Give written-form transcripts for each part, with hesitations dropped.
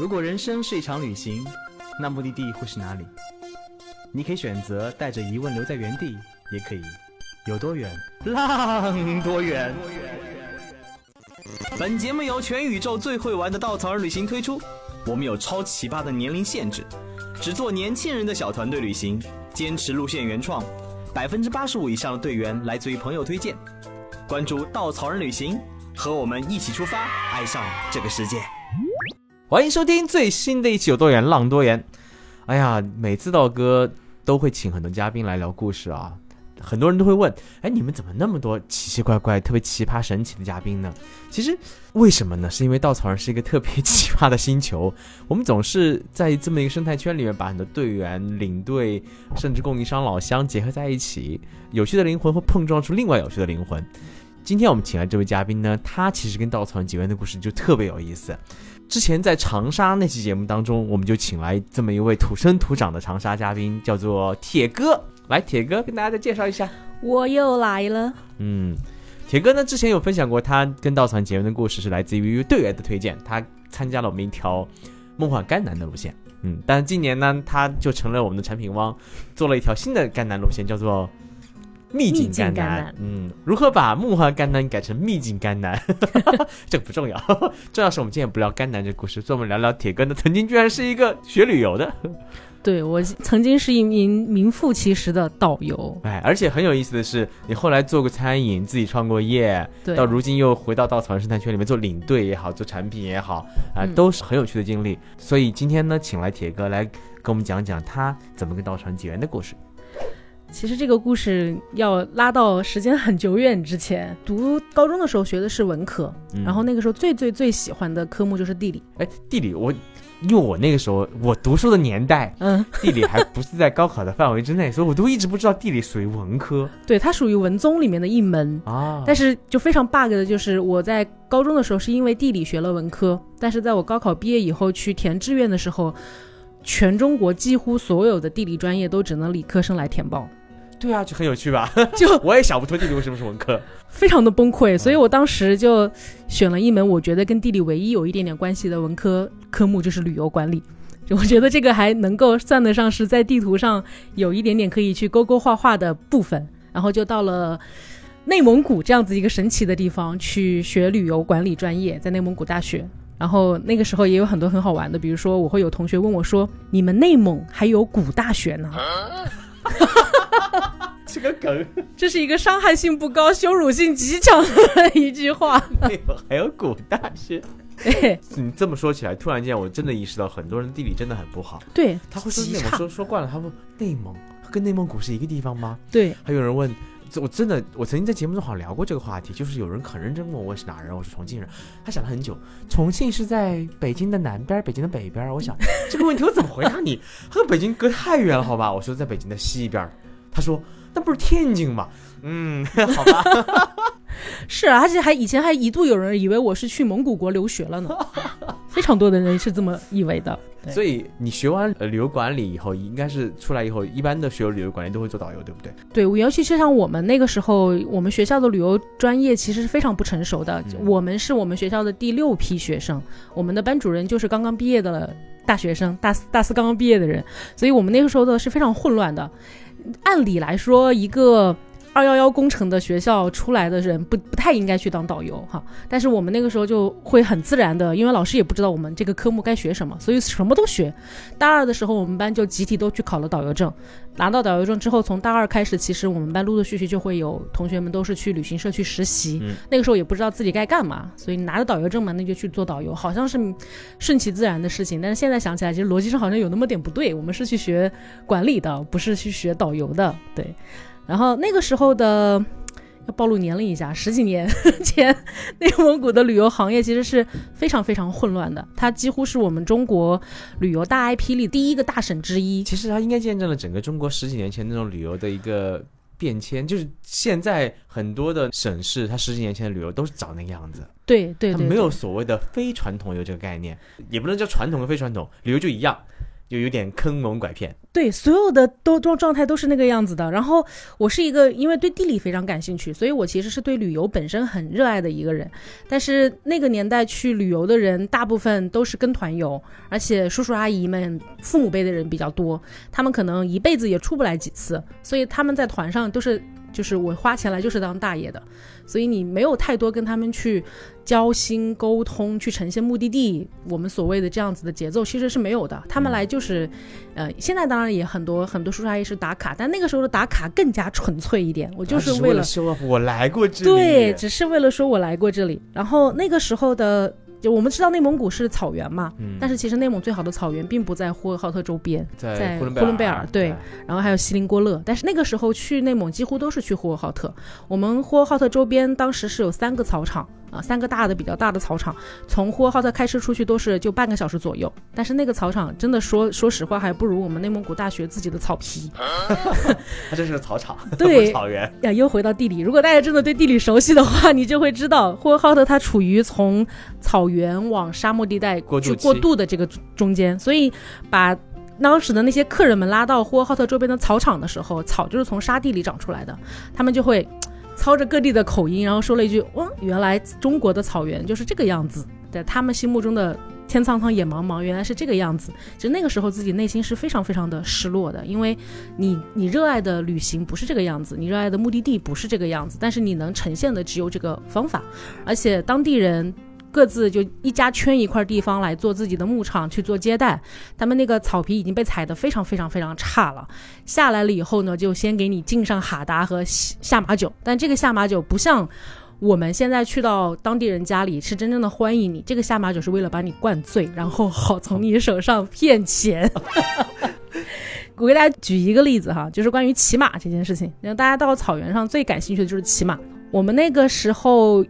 如果人生是一场旅行，那目的地会是哪里？你可以选择带着疑问留在原地，也可以有多远浪多远。本节目由全宇宙最会玩的稻草人旅行推出，我们有超奇葩的年龄限制，只做年轻人的小团队旅行，坚持路线原创，85%以上的队员来自于朋友推荐。关注稻草人旅行，和我们一起出发，爱上这个世界。欢迎收听最新的一期有多远浪多远。哎呀，每次到哥都会请很多嘉宾来聊故事啊，很多人都会问，哎，你们怎么那么多奇奇怪怪特别奇葩神奇的嘉宾呢？其实为什么呢？是因为稻草人是一个特别奇葩的星球，我们总是在这么一个生态圈里面，把很多队员领队甚至供应商老乡结合在一起，有趣的灵魂会碰撞出另外有趣的灵魂。今天我们请来这位嘉宾呢，他其实跟稻草人结缘的故事就特别有意思。之前在长沙那期节目当中，我们就请来这么一位土生土长的长沙嘉宾，叫做铁哥。来，铁哥跟大家再介绍一下。我又来了。铁哥呢，之前有分享过他跟稻草人结缘的故事，是来自于队员的推荐，他参加了我们一条梦幻甘南的路线。但今年呢，他就成了我们的产品汪，做了一条新的甘南路线，叫做秘境甘南。如何把梦幻甘南改成秘境甘南这个不重要重要是我们今天不聊甘南这故事，所以我们聊聊铁哥呢曾经居然是一个学旅游的对，我曾经是一名名副其实的导游。而且很有意思的是，你后来做过餐饮，自己创过业，到如今又回到稻草人生态圈里面做领队也好，做产品也好，都是很有趣的经历。所以今天呢，请来铁哥来跟我们讲讲他怎么跟稻草人结缘的故事。其实这个故事要拉到时间很久远之前，读高中的时候学的是文科，然后那个时候最喜欢的科目就是地理。地理，因为我那个时候我读书的年代，地理还不是在高考的范围之内，所以我都一直不知道地理属于文科。对，它属于文综里面的一门啊。但是就非常 bug 的就是我在高中的时候是因为地理学了文科，但是在我高考毕业以后去填志愿的时候，全中国几乎所有的地理专业都只能理科生来填报。对啊，就很有趣吧就我也想不通地理为什么是文科，非常的崩溃。所以我当时就选了一门我觉得跟地理唯一有一点点关系的文科科目，就是旅游管理。我觉得这个还能够算得上是在地图上有一点点可以去勾勾画画的部分。然后就到了内蒙古这样子一个神奇的地方去学旅游管理专业，在内蒙古大学。然后那个时候也有很多很好玩的，比如说我会有同学问我说，你们内蒙还有古大学呢这个梗，这是一个伤害性不高、羞辱性极强的一句话。内蒙还有古大学，你这么说起来，突然间我真的意识到，很多人地理真的很不好。对，他会说内蒙，说惯了，他问内蒙跟内蒙古是一个地方吗？对，还有人问。我曾经在节目中好像聊过这个话题，就是有人很认真问我是哪人，我是重庆人。他想了很久，重庆是在北京的南边，北京的北边。我想这个问题我怎么回答你？他跟北京隔太远了，好吧？我说在北京的西边。他说那不是天津吗？好吧。是啊，而且以前还一度有人以为我是去蒙古国留学了呢非常多的人是这么以为的。所以你学完旅游管理以后，应该是出来以后一般的学旅游管理都会做导游，对不对？对，尤其是像我们那个时候，我们学校的旅游专业其实是非常不成熟的，我们是我们学校的第6批学生，我们的班主任就是刚刚毕业的大学生，大四刚刚毕业的人，所以我们那个时候的是非常混乱的。按理来说，一个211工程的学校出来的人不太应该去当导游哈，但是我们那个时候就会很自然的，因为老师也不知道我们这个科目该学什么，所以什么都学。大2的时候我们班就集体都去考了导游证，拿到导游证之后，从大2开始，其实我们班陆陆续续就会有同学们都是去旅行社去实习。那个时候也不知道自己该干嘛，所以拿着导游证嘛，那就去做导游，好像是顺其自然的事情。但是现在想起来，其实逻辑上好像有那么点不对，我们是去学管理的，不是去学导游的。对，然后那个时候的要暴露年龄一下，10几年前，内蒙古的旅游行业其实是非常非常混乱的，它几乎是我们中国旅游大 IP 里第一个大省之一。其实它应该见证了整个中国10几年前那种旅游的一个变迁，就是现在很多的省市，它10几年前的旅游都是长那个样子。对，它没有所谓的非传统游这个概念，也不能叫传统和非传统，旅游就一样。又有点坑蒙拐骗。对，所有的都状态都是那个样子的。然后我是一个因为对地理非常感兴趣，所以我其实是对旅游本身很热爱的一个人，但是那个年代去旅游的人大部分都是跟团游，而且叔叔阿姨们父母辈的人比较多，他们可能一辈子也出不来几次，所以他们在团上都是就是我花钱来就是当大爷的，所以你没有太多跟他们去交心沟通，去呈现目的地我们所谓的这样子的节奏其实是没有的。他们来就是现在当然也很多叔叔阿姨是打卡，但那个时候的打卡更加纯粹一点，我就是为了说我来过这里，对，只是为了说我来过这里。然后那个时候的就我们知道内蒙古是草原嘛，但是其实内蒙最好的草原并不在呼和浩特周边，在呼伦贝尔，对，然后还有锡林郭勒，但是那个时候去内蒙几乎都是去呼和浩特。我们呼和浩特周边当时是有三个草场啊，三个大的比较大的草场，从呼和浩特开车出去都是就半个小时左右，但是那个草场真的说实话还不如我们内蒙古大学自己的草皮，它真是草场，对，草原呀。又回到地理，如果大家真的对地理熟悉的话，你就会知道呼和浩特它处于从草原往沙漠地带去过渡的这个中间，所以把当时的那些客人们拉到呼和浩特周边的草场的时候，草就是从沙地里长出来的，他们就会操着各地的口音，然后说了一句原来中国的草原就是这个样子，在他们心目中的天苍苍野茫茫原来是这个样子。其实那个时候自己内心是非常非常的失落的，因为你热爱的旅行不是这个样子，你热爱的目的地不是这个样子，但是你能呈现的只有这个方法，而且当地人各自就一家圈一块地方来做自己的牧场去做接待，他们那个草皮已经被踩得非常非常非常差了，下来了以后呢就先给你敬上哈达和下马酒，但这个下马酒不像我们现在去到当地人家里是真正的欢迎你，这个下马酒是为了把你灌醉，然后好从你手上骗钱。我给大家举一个例子哈，就是关于骑马这件事情，大家到草原上最感兴趣的就是骑马。我们那个时候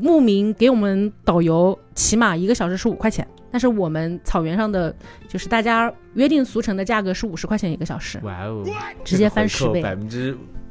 牧民给我们导游骑马1个小时15块钱，但是我们草原上的就是大家约定俗成的价格是50块钱1个小时。哇哦，直接翻10倍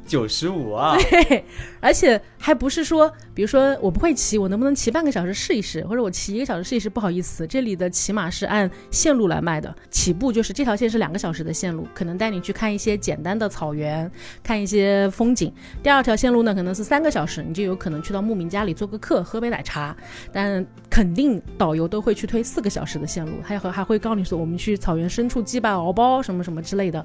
，95%啊！对，而且还不是说，比如说我不会骑，我能不能骑半个小时试一试，或者我骑1个小时试一试？不好意思，这里的骑马是按线路来卖的，起步就是这条线是2个小时的线路，可能带你去看一些简单的草原，看一些风景。第二条线路呢，可能是3个小时，你就有可能去到牧民家里做个客，喝杯奶茶。但肯定导游都会去推4个小时的线路，还会告诉你说我们去草原深处击败敖包什么什么之类的。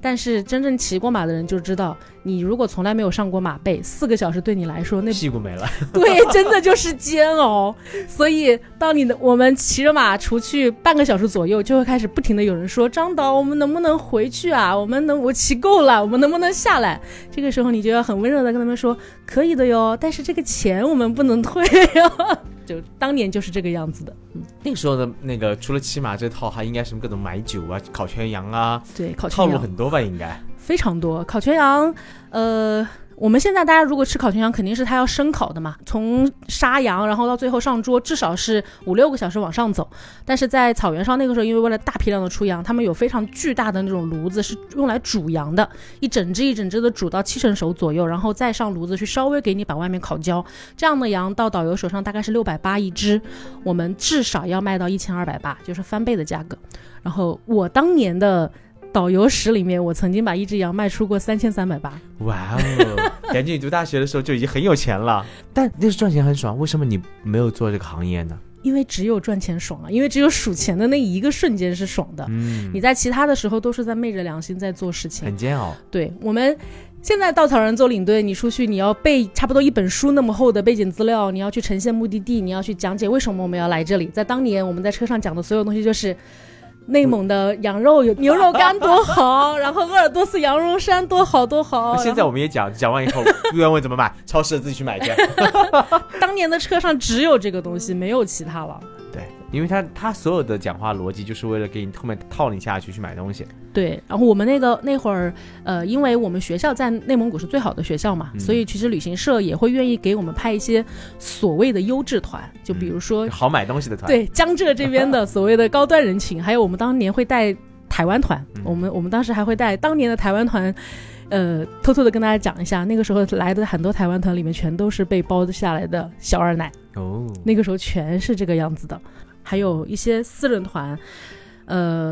但是真正骑过马的人就知道，你如果从来没有上过马背，4个小时对你来说那屁股没了，对，真的就是煎熬。所以当我们骑着马出去半个小时左右，就会开始不停的有人说，张导我们能不能回去啊，我骑够了，我们能不能下来。这个时候你就要很温柔的跟他们说，可以的哟，但是这个钱我们不能退哟。就当年就是这个样子的。那个时候的那个除了骑马这套，还应该什么各种买酒啊，烤全羊啊，对，烤全羊套路很多吧，应该非常多。烤全羊我们现在大家如果吃烤全羊肯定是它要生烤的嘛，从杀羊然后到最后上桌至少是5-6个小时往上走，但是在草原上那个时候因为为了大批量的出羊，他们有非常巨大的那种炉子是用来煮羊的，一整只一整只的煮到70%左右，然后再上炉子去稍微给你把外面烤焦，这样的羊到导游手上大概是680一只，我们至少要卖到1280，就是翻倍的价格。然后我当年的导游史里面，我曾经把一只羊卖出过3380。哇哦，感觉你读大学的时候就已经很有钱了。但那是赚钱很爽，为什么你没有做这个行业呢？因为只有赚钱爽啊，因为只有数钱的那一个瞬间是爽的。你在其他的时候都是在昧着良心在做事情，很煎熬。对，我们现在稻草人做领队，你出去你要背差不多1本书那么厚的背景资料，你要去呈现目的地，你要去讲解为什么我们要来这里。在当年我们在车上讲的所有东西就是内蒙的羊肉有牛肉干多好，然后鄂尔多斯羊肉山多好多好。现在我们也讲完以后，不然问怎么买，超市自己去买去。当年的车上只有这个东西，没有其他了。对，因为他所有的讲话逻辑就是为了给你后面套你下去去买东西。对，然后我们那会儿因为我们学校在内蒙古是最好的学校嘛，所以其实旅行社也会愿意给我们派一些所谓的优质团，就比如说好买东西的团，对，江浙这边的所谓的高端人群。还有我们当年会带台湾团，我们当时还会带当年的台湾团。偷偷的跟大家讲一下，那个时候来的很多台湾团里面全都是被包下来的小二奶，那个时候全是这个样子的。还有一些私人团，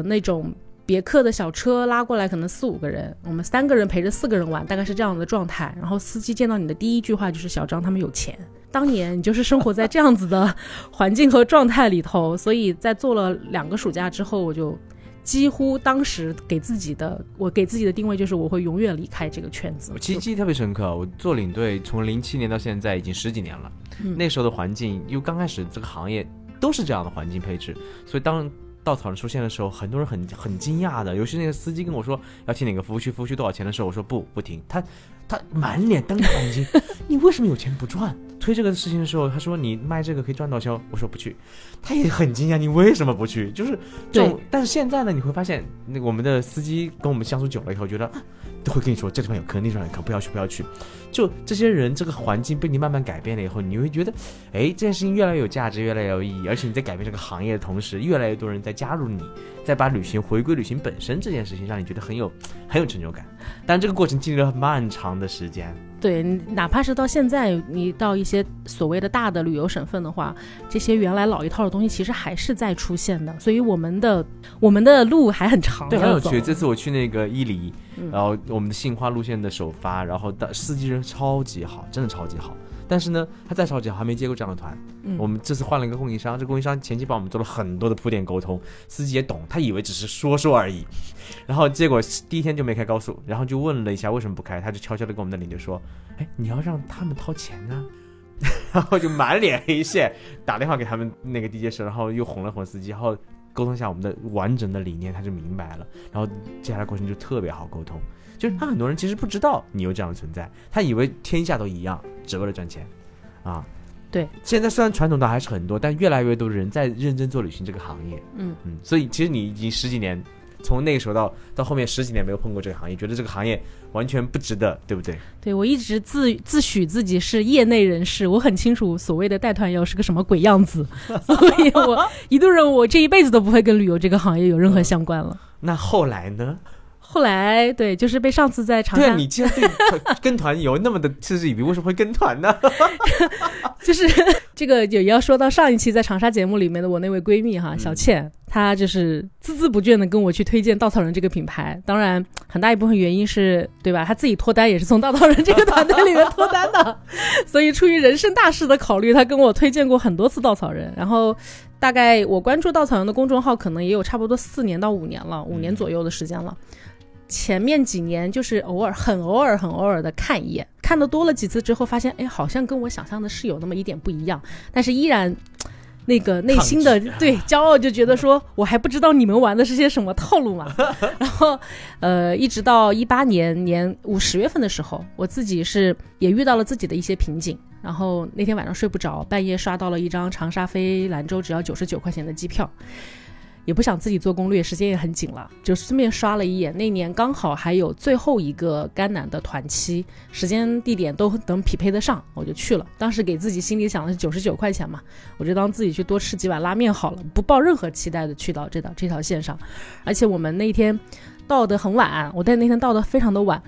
那种别克的小车拉过来，可能4-5个人，我们3个人陪着4个人玩，大概是这样的状态。然后司机见到你的第一句话就是小张他们有钱。当年你就是生活在这样子的环境和状态里头，所以在做了2个暑假之后，我就几乎当时给自己的定位就是我会永远离开这个圈子。我记忆特别深刻，我做领队从07年到现在已经10几年了，那时候的环境又刚开始这个行业都是这样的环境配置，所以当稻草人出现的时候，很多人很惊讶的，尤其那个司机跟我说要停哪个服务区，服务区多少钱的时候，我说不停，他满脸瞪着眼睛，你为什么有钱不赚？推这个事情的时候，他说你卖这个可以赚到销，我说不去，他也很惊讶，你为什么不去？就是这种。但是现在呢，你会发现，那我们的司机跟我们相处久了以后，觉得都会跟你说这地方有坑，那地方有坑，不要去。就这些人，这个环境被你慢慢改变了以后，你会觉得，哎，这件事情越来越有价值，越来越有意义。而且你在改变这个行业的同时，越来越多人在加入你，再把旅行回归旅行本身这件事情，让你觉得很有成就感。但这个过程经历了漫长的时间。对，哪怕是到现在你到一些所谓的大的旅游省份的话，这些原来老一套的东西其实还是在出现的，所以我们的路还很长。对，很有趣。这次我去那个伊犁，然后我们的杏花路线的首发，然后司机人超级好，真的超级好，但是呢他再超级好还没接过这样的团。我们这次换了一个供应商，这供应商前期帮我们做了很多的铺垫沟通，司机也懂，他以为只是说而已，然后结果第一天就没开高速，然后就问了一下为什么不开，他就悄悄的跟我们的领队说，哎，你要让他们掏钱啊然后就满脸黑线，打电话给他们那个 DJ 社，然后又哄了司机，然后沟通一下我们的完整的理念，他就明白了，然后接下来过程就特别好沟通。就是他很多人其实不知道你有这样的存在，他以为天下都一样，只为了赚钱啊。对，现在虽然传统的还是很多，但越来越多的人在认真做旅行这个行业。所以其实你已经10几年，从那个时候到后面10几年没有碰过这个行业，觉得这个行业完全不值得，对不对？对，我一直自诩自己是业内人士，我很清楚所谓的带团游是个什么鬼样子，所以我一度认为我这一辈子都不会跟旅游这个行业有任何相关了。那后来呢？后来对，就是被上次在长沙。对，你既然对跟团游那么的嗤之以鼻，为什么会跟团呢？就是这个也要说到上一期在长沙节目里面的我那位闺蜜哈，小倩，她就是孜孜不倦的跟我去推荐稻草人这个品牌。当然很大一部分原因是，对吧，她自己脱单也是从稻草人这个团队里面脱单的所以出于人生大事的考虑，她跟我推荐过很多次稻草人。然后大概我关注稻草人的公众号可能也有差不多4年到5年了，5年左右的时间了。前面几年就是偶尔的看一眼，看得多了几次之后发现，哎，好像跟我想象的是有那么一点不一样，但是依然那个内心的对骄傲，就觉得说我还不知道你们玩的是些什么套路嘛。然后一直到18年10月份的时候，我自己是也遇到了自己的一些瓶颈，然后那天晚上睡不着，半夜刷到了一张长沙飞兰州只要99块钱的机票，也不想自己做攻略，时间也很紧了，就顺便刷了一眼。那年刚好还有最后一个甘南的团期，时间地点都能匹配得上，我就去了。当时给自己心里想的是99块钱嘛，我就当自己去多吃几碗拉面好了，不抱任何期待的去到这条线上。而且我们那天到得很晚，我在那天到得非常的晚，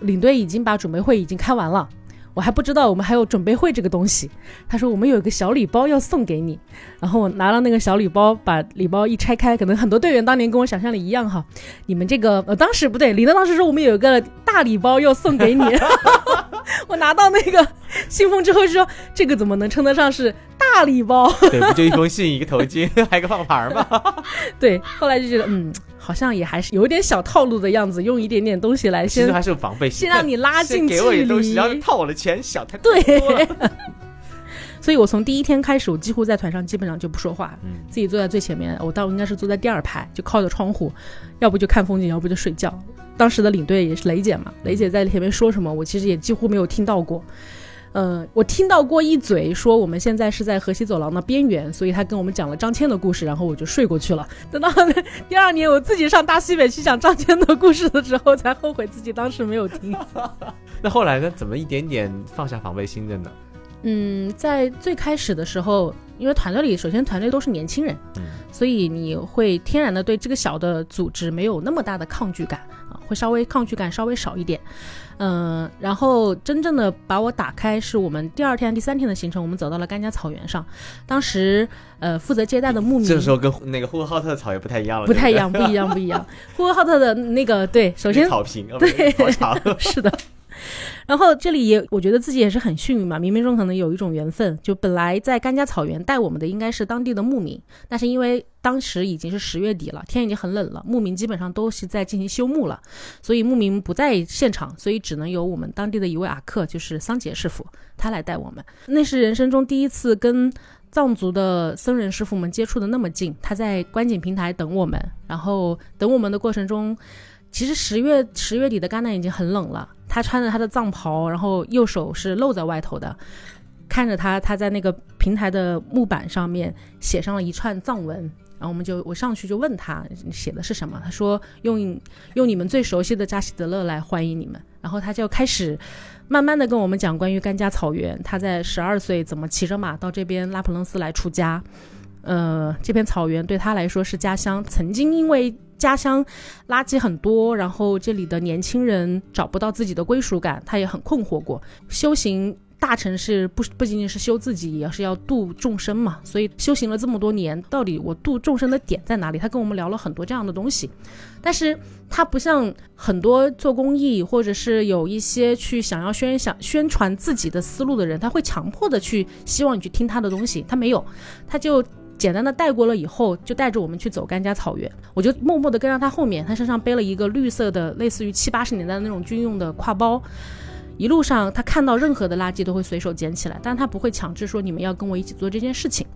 领队已经把准备会已经开完了，我还不知道我们还有准备会这个东西。他说我们有一个小礼包要送给你，然后我拿了那个小礼包，把礼包一拆开，可能很多队员当年跟我想象的一样哈，你们这个当时不对，李娜当时说我们有一个大礼包要送给你我拿到那个信封之后说，这个怎么能称得上是大礼包对，不就一封信一个头巾还有个放牌吗对，后来就觉得好像也还是有点小套路的样子，用一点点东西来先，其实还是有防备心，先让你拉近距离，给我一东西，然后套我的钱，小太多了。对，所以我从第一天开始，我几乎在团上基本上就不说话，自己坐在最前面，我应该是坐在第2排，就靠着窗户，要不就看风景，要不就睡觉。当时的领队也是雷姐嘛，雷姐在前面说什么，我其实也几乎没有听到过。我听到过一嘴说我们现在是在河西走廊的边缘，所以他跟我们讲了张骞的故事，然后我就睡过去了。等到第2年我自己上大西北去讲张骞的故事的时候，才后悔自己当时没有听那后来呢，怎么一点点放下防备心的呢？在最开始的时候，因为团队里首先团队都是年轻人，所以你会天然的对这个小的组织没有那么大的抗拒感。会稍微抗拒感稍微少一点。然后真正的把我打开是我们第二天第三天的行程，我们走到了甘家草原上。当时负责接待的牧民，这时候跟那个呼和浩特的草原不太一样了，不一样呼和浩特的那个对，首先草坪对草场是的。然后这里也我觉得自己也是很幸运嘛，冥冥中可能有一种缘分，就本来在甘家草原带我们的应该是当地的牧民，但是因为当时已经是10月底了，天已经很冷了，牧民基本上都是在进行休牧了，所以牧民不在现场，所以只能由我们当地的一位阿克，就是桑杰师傅，他来带我们。那是人生中第一次跟藏族的僧人师傅们接触的那么近，他在观景平台等我们，然后等我们的过程中，其实10月底的戛纳已经很冷了，他穿着他的藏袍，然后右手是露在外头的，看着他在那个平台的木板上面写上了一串藏文，然后我上去就问他写的是什么，他说用你们最熟悉的扎西德勒来欢迎你们。然后他就开始慢慢的跟我们讲关于甘家草原，他在12岁怎么骑着马到这边拉普楞斯来出家，这片草原对他来说是家乡，曾经因为家乡垃圾很多，然后这里的年轻人找不到自己的归属感，他也很困惑过。修行大城市不仅仅是修自己，也是要度众生嘛，所以修行了这么多年，到底我度众生的点在哪里，他跟我们聊了很多这样的东西。但是他不像很多做公益或者是有一些去想要宣传自己的思路的人，他会强迫的去希望你去听他的东西，他没有，他就简单的带过了以后，就带着我们去走甘家草原，我就默默的跟上他后面，他身上背了一个绿色的类似于70、80年代的那种军用的挎包，一路上他看到任何的垃圾都会随手捡起来，但他不会强制说你们要跟我一起做这件事情。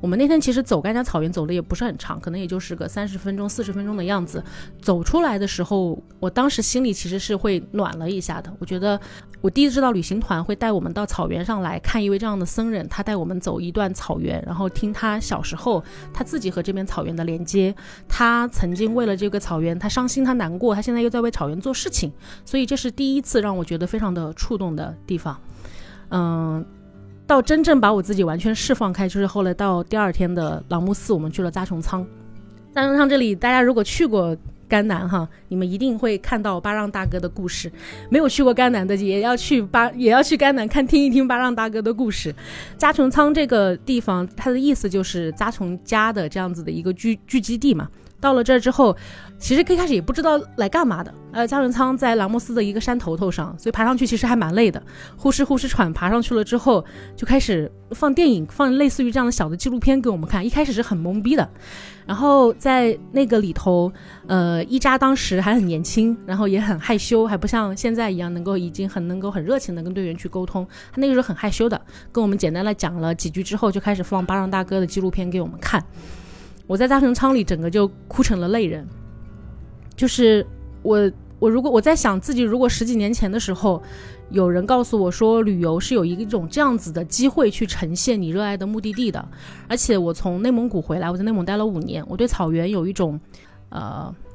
我们那天其实走甘家草原走的也不是很长，可能也就是个30分钟、40分钟的样子，走出来的时候，我当时心里其实是会暖了一下的。我觉得我第一次知道旅行团会带我们到草原上来看一位这样的僧人，他带我们走一段草原，然后听他小时候他自己和这边草原的连接，他曾经为了这个草原他伤心他难过，他现在又在为草原做事情，所以这是第一次让我觉得非常的触动的地方。到真正把我自己完全释放开，就是后来到第二天的朗木寺，我们去了扎琼仓。扎琼仓这里大家如果去过甘南哈，你们一定会看到巴让大哥的故事，没有去过甘南的也要去甘南看听一听巴让大哥的故事。扎琼仓这个地方它的意思就是扎琼家的这样子的一个聚集地嘛。到了这儿之后，其实一开始也不知道来干嘛的。扎琼仓在朗木斯的一个山头上，所以爬上去其实还蛮累的，呼哧喘爬上去了之后，就开始放电影，放类似于这样的小的纪录片给我们看，一开始是很懵逼的。然后在那个里头，伊扎当时还很年轻，然后也很害羞，还不像现在一样已经很能够很热情的跟队员去沟通，他那个时候很害羞的，跟我们简单的讲了几句之后，就开始放巴让大哥的纪录片给我们看。我在扎琼仓里整个就哭成了泪人，就是我在想自己如果10几年前的时候有人告诉我说旅游是有一种这样子的机会去呈现你热爱的目的地的。而且我从内蒙古回来，我在内蒙待了5年，我对草原有一种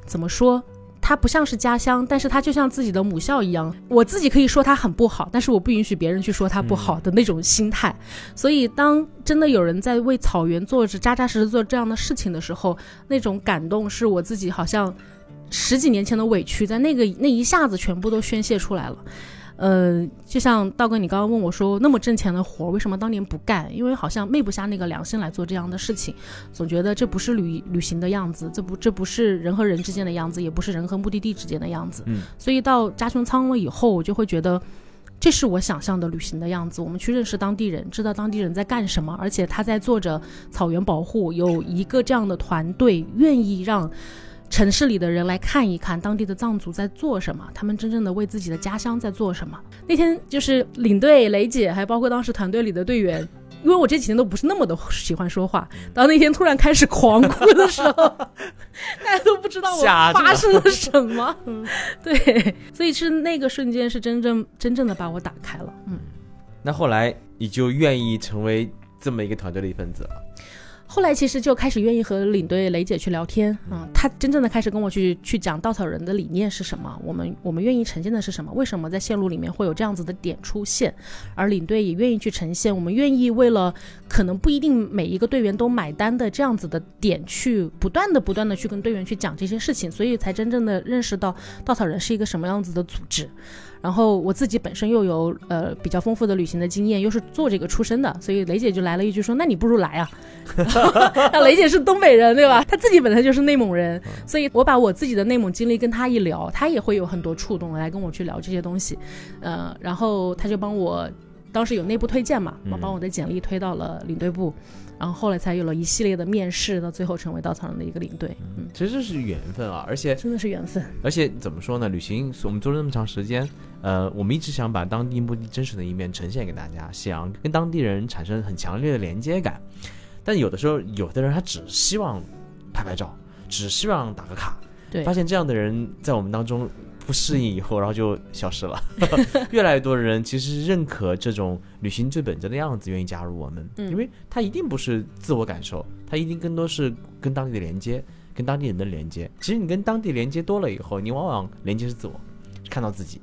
怎么说，它不像是家乡，但是它就像自己的母校一样，我自己可以说它很不好，但是我不允许别人去说它不好的那种心态。所以当真的有人在为草原做着扎扎实实做这样的事情的时候，那种感动是我自己好像10几年前的委屈在那一下子全部都宣泄出来了。就像道哥你刚刚问我说那么挣钱的活为什么当年不干，因为好像昧不下那个良心来做这样的事情，总觉得这不是旅行的样子，这不是人和人之间的样子，也不是人和目的地之间的样子。所以到扎琼仓了以后，我就会觉得这是我想象的旅行的样子，我们去认识当地人，知道当地人在干什么，而且他在做着草原保护，有一个这样的团队愿意让城市里的人来看一看当地的藏族在做什么，他们真正的为自己的家乡在做什么。那天就是领队雷姐还包括当时团队里的队员，因为我这几天都不是那么的喜欢说话，到那天突然开始狂哭的时候大家都不知道我发生了什么对，所以是那个瞬间是真正的把我打开了。那后来你就愿意成为这么一个团队的一份子了？后来其实就开始愿意和领队雷姐去聊天啊，她真正的开始跟我去讲稻草人的理念是什么，我们愿意呈现的是什么，为什么在线路里面会有这样子的点出现，而领队也愿意去呈现，我们愿意为了可能不一定每一个队员都买单的这样子的点去不断的去跟队员去讲这些事情，所以才真正的认识到稻草人是一个什么样子的组织。然后我自己本身又有比较丰富的旅行的经验，又是做这个出身的，所以雷姐就来了一句说那你不如来啊那雷姐是东北人对吧，她自己本身就是内蒙人，所以我把我自己的内蒙经历跟她一聊，她也会有很多触动来跟我去聊这些东西。然后她就帮我当时有内部推荐嘛，帮我的简历推到了领队部，然后后来才有了一系列的面试，到最后成为稻草人的一个领队。其实这是缘分啊，而且真的是缘分。而且怎么说呢，旅行我们做了那么长时间，我们一直想把当地目的真实的一面呈现给大家，想跟当地人产生很强烈的连接感。但有的时候有的人他只希望拍照，只希望打个卡，对，发现这样的人在我们当中不适应以后，然后就消失了越来越多的人其实认可这种旅行最本真的样子，愿意加入我们，因为他一定不是自我感受，他一定更多是跟当地的连接，跟当地人的连接。其实你跟当地连接多了以后，你往往连接是自我，看到自己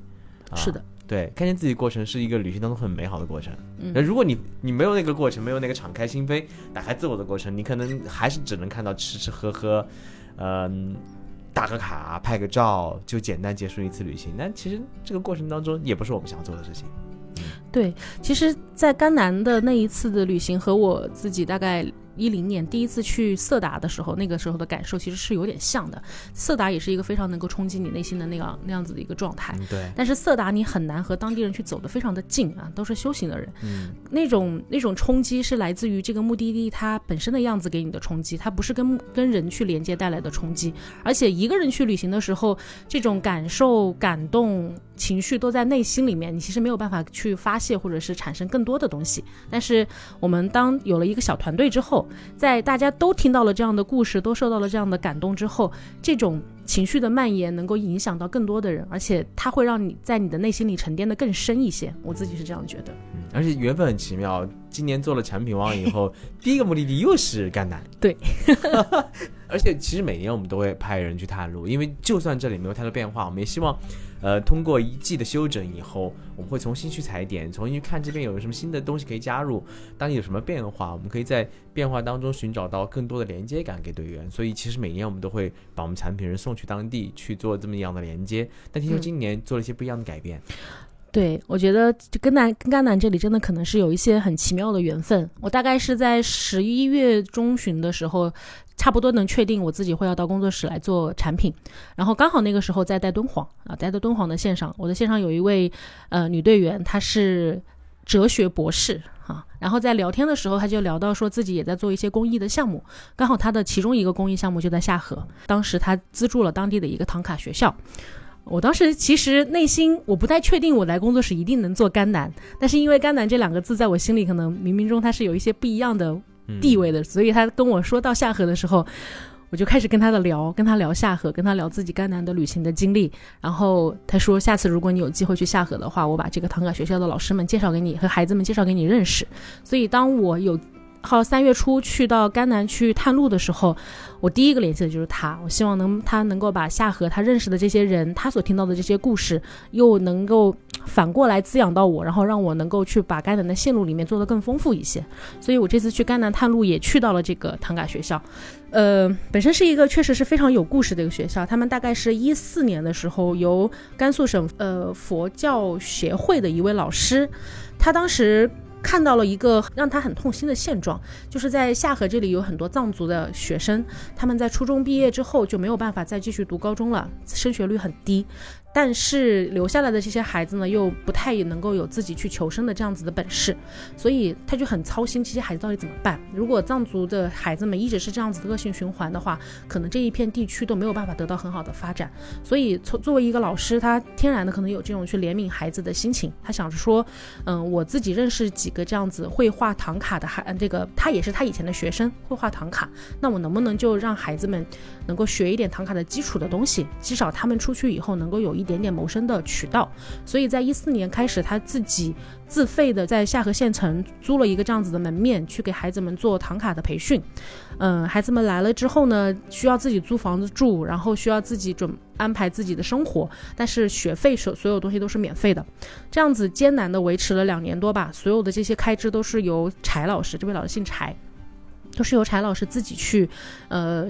是的，对，看见自己过程是一个旅行当中很美好的过程。如果你没有那个过程，没有那个敞开心扉打开自我的过程，你可能还是只能看到吃吃喝喝，打个卡拍个照就简单结束一次旅行，但其实这个过程当中也不是我们想做的事情。对，其实在甘南的那一次的旅行和我自己大概2010年第一次去色达的时候，那个时候的感受其实是有点像的。色达也是一个非常能够冲击你内心的那样子的一个状态，对。但是色达你很难和当地人去走得非常的近啊，都是修行的人，那种冲击是来自于这个目的地它本身的样子给你的冲击，它不是跟人去连接带来的冲击。而且一个人去旅行的时候，这种感受感动情绪都在内心里面，你其实没有办法去发泄或者是产生更多的东西。但是我们当有了一个小团队之后，在大家都听到了这样的故事，都受到了这样的感动之后，这种情绪的蔓延能够影响到更多的人，而且它会让你在你的内心里沉淀的更深一些，我自己是这样觉得。而且缘分很奇妙，今年做了产品网以后第一个目的地又是甘南，对而且其实每年我们都会派人去探路，因为就算这里没有太多变化，我们也希望通过一季的修整以后，我们会重新去踩点，重新去看这边有什么新的东西可以加入，当地有什么变化，我们可以在变化当中寻找到更多的连接感给队员。所以其实每年我们都会把我们产品人送去当地去做这么样的连接，但听说今年做了一些不一样的改变。对，我觉得跟甘南这里真的可能是有一些很奇妙的缘分。我大概是在11月中旬的时候差不多能确定我自己会要到工作室来做产品，然后刚好那个时候在带敦煌啊，带到敦煌的线上，我的线上有一位女队员，她是哲学博士啊，然后在聊天的时候他就聊到说自己也在做一些公益的项目，刚好他的其中一个公益项目就在下河，当时他资助了当地的一个唐卡学校。我当时其实内心我不太确定我来工作室一定能做甘南，但是因为甘南这两个字在我心里可能冥冥中它是有一些不一样的地位的，所以他跟我说到下河的时候，我就开始跟他聊下河，跟他聊自己甘南的旅行的经历。然后他说下次如果你有机会去下河的话，我把这个唐卡学校的老师们介绍给你，和孩子们介绍给你认识。所以当我有号3月初去到甘南去探路的时候，我第一个联系的就是他，我希望他能够把下河他认识的这些人，他所听到的这些故事又能够反过来滋养到我，然后让我能够去把甘南的线路里面做得更丰富一些。所以我这次去甘南探路也去到了这个唐卡学校，本身是一个确实是非常有故事的一个学校。他们大概是14年的时候由甘肃省佛教协会的一位老师，他当时看到了一个让他很痛心的现状，就是在下河这里有很多藏族的学生，他们在初中毕业之后就没有办法再继续读高中了，升学率很低，但是留下来的这些孩子呢又不太能够有自己去求生的这样子的本事，所以他就很操心这些孩子到底怎么办。如果藏族的孩子们一直是这样子的恶性循环的话，可能这一片地区都没有办法得到很好的发展。所以作为一个老师，他天然的可能有这种去怜悯孩子的心情，他想着说我自己认识几几个这样子会画唐卡的，这个他也是他以前的学生，会画唐卡，那我能不能就让孩子们能够学一点唐卡的基础的东西，至少他们出去以后能够有一点点谋生的渠道。所以在2014年开始，他自己自费的在下河县城租了一个这样子的门面，去给孩子们做唐卡的培训。孩子们来了之后呢，需要自己租房子住，然后需要自己安排自己的生活，但是学费所有东西都是免费的。这样子艰难的维持了2年多吧，所有的这些开支都是由柴老师，这位老师姓柴，都是由柴老师自己去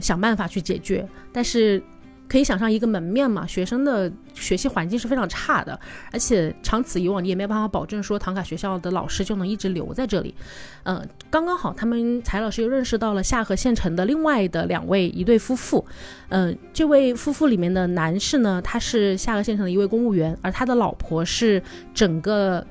想办法去解决。但是可以想象一个门面嘛，学生的学习环境是非常差的，而且长此以往你也没有办法保证说唐卡学校的老师就能一直留在这里。刚刚好他们柴老师又认识到了下河县城的另外的一对夫妇。这位夫妇里面的男士呢，他是下河县城的一位公务员，而他的老婆是整个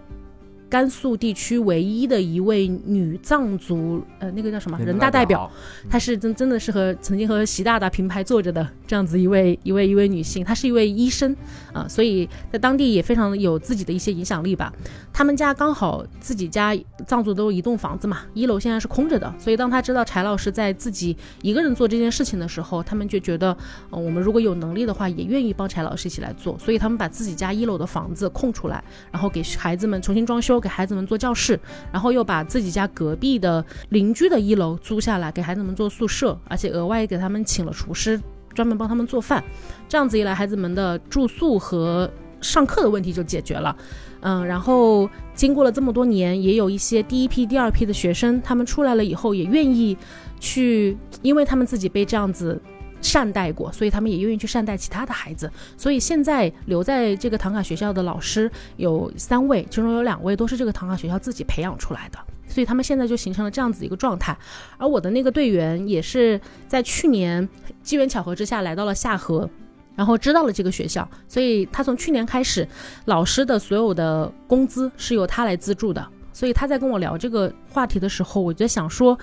甘肃地区唯一的一位女藏族那个叫什么人大代表，她是真的是曾经和习大大平排坐着的这样子一位女性，她是一位医生啊，所以在当地也非常有自己的一些影响力吧。他们家刚好自己家藏族都有一栋房子嘛，1楼现在是空着的，所以当他知道柴老师在自己一个人做这件事情的时候，他们就觉得我们如果有能力的话也愿意帮柴老师一起来做，所以他们把自己家1楼的房子空出来，然后给孩子们重新装修，给孩子们做教室，然后又把自己家隔壁的邻居的1楼租下来给孩子们做宿舍，而且额外给他们请了厨师专门帮他们做饭。这样子一来，孩子们的住宿和上课的问题就解决了。然后经过了这么多年，也有一些第一批第二批的学生，他们出来了以后也愿意去，因为他们自己被这样子善待过，所以他们也愿意去善待其他的孩子。所以现在留在这个唐卡学校的老师有3位，其中有2位都是这个唐卡学校自己培养出来的，所以他们现在就形成了这样子一个状态。而我的那个队员也是在去年机缘巧合之下来到了下河，然后知道了这个学校，所以他从去年开始，老师的所有的工资是由他来资助的。所以他在跟我聊这个话题的时候，我就想说，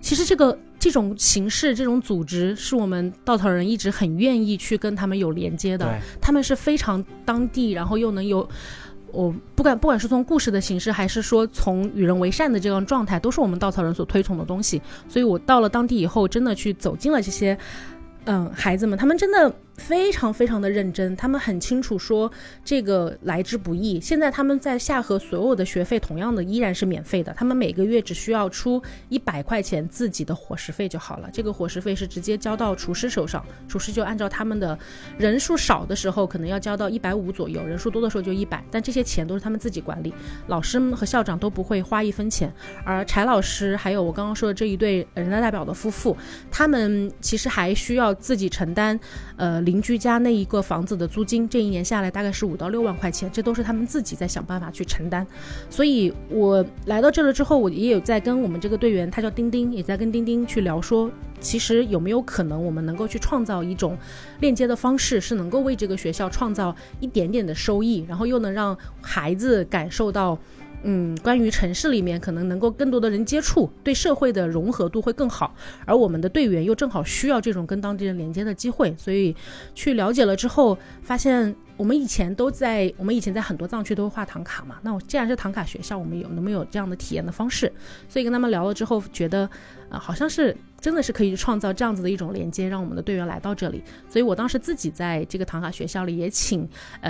其实这种形式，这种组织是我们稻草人一直很愿意去跟他们有连接的。他们是非常当地，然后又能有不管是从故事的形式，还是说从与人为善的这样状态，都是我们稻草人所推崇的东西。所以我到了当地以后，真的去走进了这些孩子们，他们真的非常非常的认真，他们很清楚说这个来之不易。现在他们在下河所有的学费同样的依然是免费的，他们每个月只需要出100块钱自己的伙食费就好了，这个伙食费是直接交到厨师手上，厨师就按照他们的人数少的时候可能要交到150左右，人数多的时候就100，但这些钱都是他们自己管理，老师和校长都不会花1分钱。而柴老师还有我刚刚说的这一对人大代表的夫妇，他们其实还需要自己承担邻居家那一个房子的租金，这1年下来大概是5到6万块钱，这都是他们自己在想办法去承担。所以我来到这了之后，我也有在跟我们这个队员，他叫丁丁，也在跟丁丁去聊说，其实有没有可能我们能够去创造一种链接的方式，是能够为这个学校创造一点点的收益，然后又能让孩子感受到关于城市里面可能能够更多的人接触，对社会的融合度会更好。而我们的队员又正好需要这种跟当地人连接的机会，所以去了解了之后发现，我们以前在很多藏区都会画唐卡嘛，那我既然是唐卡学校，我们能不能有这样的体验的方式。所以跟他们聊了之后觉得好像是真的是可以创造这样子的一种连接，让我们的队员来到这里。所以我当时自己在这个唐卡学校里也请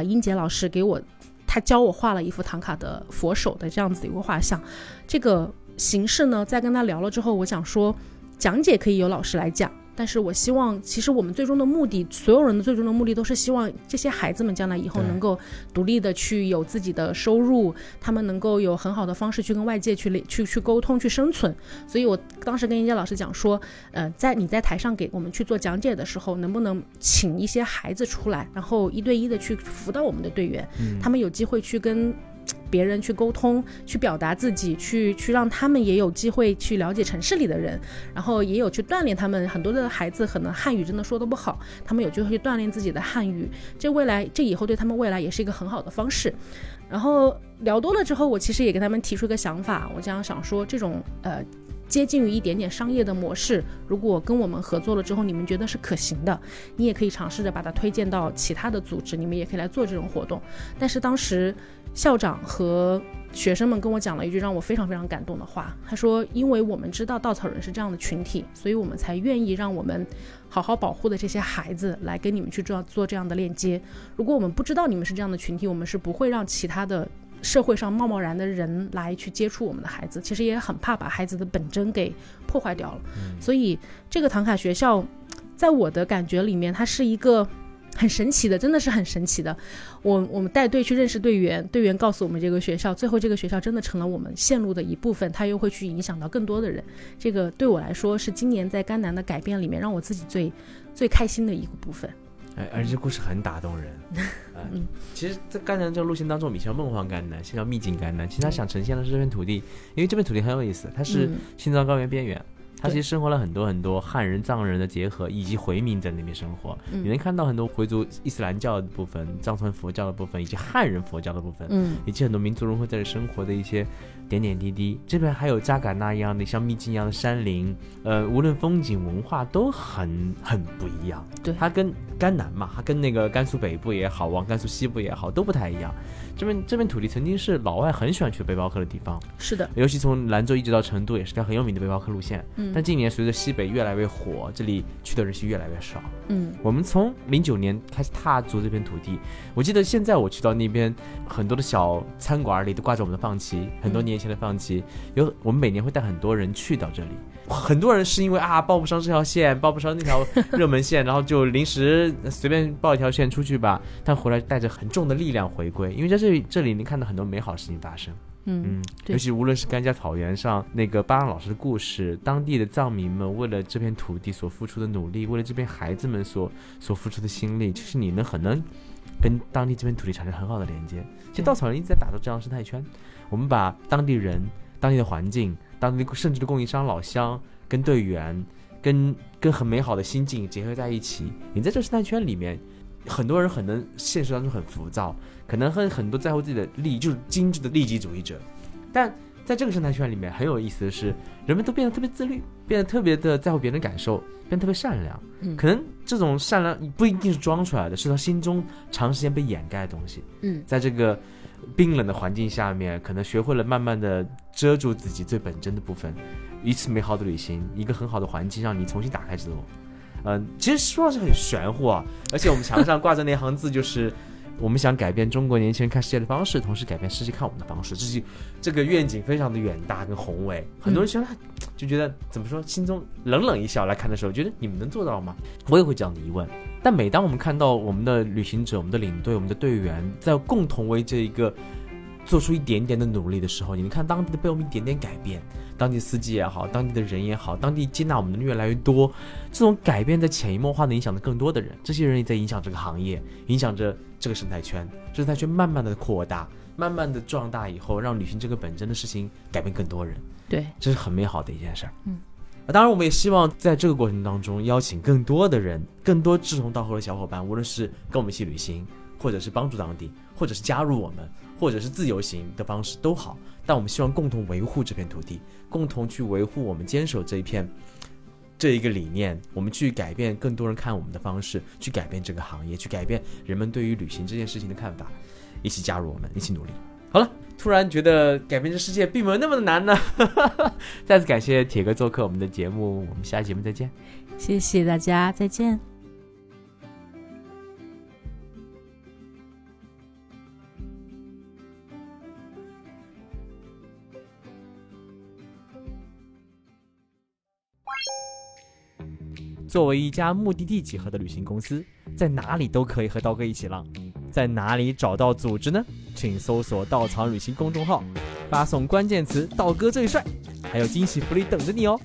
英杰老师给我，他教我画了一幅唐卡的佛手的这样子一个画像。这个形式呢，在跟他聊了之后，我想说讲解可以由老师来讲，但是我希望其实我们最终的目的，所有人的最终的目的都是希望这些孩子们将来以后能够独立的去有自己的收入，他们能够有很好的方式去跟外界去沟通，去生存。所以我当时跟英杰老师讲说你在台上给我们去做讲解的时候，能不能请一些孩子出来，然后1对1的去辅导我们的队员，他们有机会去跟别人去沟通，去表达自己，去让他们也有机会去了解城市里的人，然后也有去锻炼他们。很多的孩子可能汉语真的说得不好，他们有机会去锻炼自己的汉语，这以后对他们未来也是一个很好的方式。然后聊多了之后，我其实也给他们提出一个想法，我这样想说，这种接近于一点点商业的模式，如果跟我们合作了之后你们觉得是可行的，你也可以尝试着把它推荐到其他的组织，你们也可以来做这种活动。但是当时校长和学生们跟我讲了一句让我非常非常感动的话，他说因为我们知道稻草人是这样的群体，所以我们才愿意让我们好好保护的这些孩子来跟你们去做这样的链接。如果我们不知道你们是这样的群体，我们是不会让其他的社会上贸然的人来去接触我们的孩子，其实也很怕把孩子的本真给破坏掉了。所以这个唐卡学校在我的感觉里面，它是一个很神奇的，真的是很神奇的。我们带队去认识队员，队员告诉我们这个学校，最后这个学校真的成了我们线路的一部分，它又会去影响到更多的人。这个对我来说是今年在甘南的改变里面让我自己最最开心的一个部分。而且这故事很打动人。其实在甘南这个路线当中，我们叫梦幻甘南，现在叫秘境甘南，其实它想呈现的是这片土地，因为这片土地很有意思，它是青藏高原边缘，它其实生活了很多很多汉人藏人的结合，以及回民在那边生活，你能看到很多回族伊斯兰教的部分，藏传佛教的部分，以及汉人佛教的部分，以及很多民族融合在这生活的一些点点滴滴。这边还有扎尕那一样的像秘境一样的山林，无论风景文化都很不一样。对，它跟甘南嘛，它跟那个甘肃北部也好，往甘肃西部也好，都不太一样。这边土地曾经是老外很喜欢去背包客的地方，是的，尤其从兰州一直到成都也是条很有名的背包客路线。但近年随着西北越来越火，这里去的人是越来越少。我们从09年开始踏足这片土地，我记得现在我去到那边很多的小餐馆里都挂着我们的放旗，很多年前的放旗，我们每年会带很多人去到这里。很多人是因为报不上这条线，报不上那条热门线然后就临时随便报一条线出去吧，但回来带着很重的力量回归，因为在这里能看到很多美好事情发生。尤其无论是甘家草原上那个巴郎老师的故事，当地的藏民们为了这片土地所付出的努力，为了这边孩子们所付出的心力，就是你很能跟当地这片土地产生很好的连接。其实稻草人一直在打造这样的生态圈，我们把当地人、当地的环境、当地甚至的供应商、老乡跟队员跟很美好的心境结合在一起。你在这生态圈里面，很多人现实当中很浮躁，可能很多在乎自己的利益，就是精致的利己主义者。但在这个生态圈里面，很有意思的是，人们都变得特别自律，变得特别的在乎别人的感受，变得特别善良。可能这种善良不一定是装出来的，是他心中长时间被掩盖的东西。在这个冰冷的环境下面，可能学会了慢慢的遮住自己最本真的部分。一次美好的旅行，一个很好的环境，让你重新打开自我。其实说是很玄乎啊，而且我们墙上挂着那行字就是我们想改变中国年轻人看世界的方式，同时改变世界看我们的方式。这个愿景非常的远大跟宏伟，很多人就觉得怎么说，心中冷冷一笑来看的时候，觉得你们能做到吗？我也会这样的疑问。但每当我们看到我们的旅行者、我们的领队、我们的队员在共同为这一个做出一点点的努力的时候，你看当地的被我们一点点改变，当地司机也好，当地的人也好，当地接纳我们的越来越多，这种改变在潜移默化的影响着更多的人，这些人也在影响这个行业，影响着这个生态圈，生态圈慢慢的扩大，慢慢的壮大以后，让旅行这个本真的事情改变更多人。对，这是很美好的一件事。当然我们也希望在这个过程当中邀请更多的人，更多志同道合的小伙伴，无论是跟我们一起旅行，或者是帮助当地，或者是加入我们，或者是自由行的方式都好，但我们希望共同维护这片土地，共同去维护我们坚守这一个理念，我们去改变更多人看我们的方式，去改变这个行业，去改变人们对于旅行这件事情的看法，一起加入我们，一起努力。好了，突然觉得改变这世界并没有那么的难呢。再次感谢铁哥做客我们的节目，我们下期节目再见。谢谢大家，再见。作为一家目的地集合的旅行公司，在哪里都可以和刀哥一起浪。在哪里找到组织呢？请搜索稻草旅行公众号，发送关键词“刀哥最帅”，还有惊喜福利等着你哦。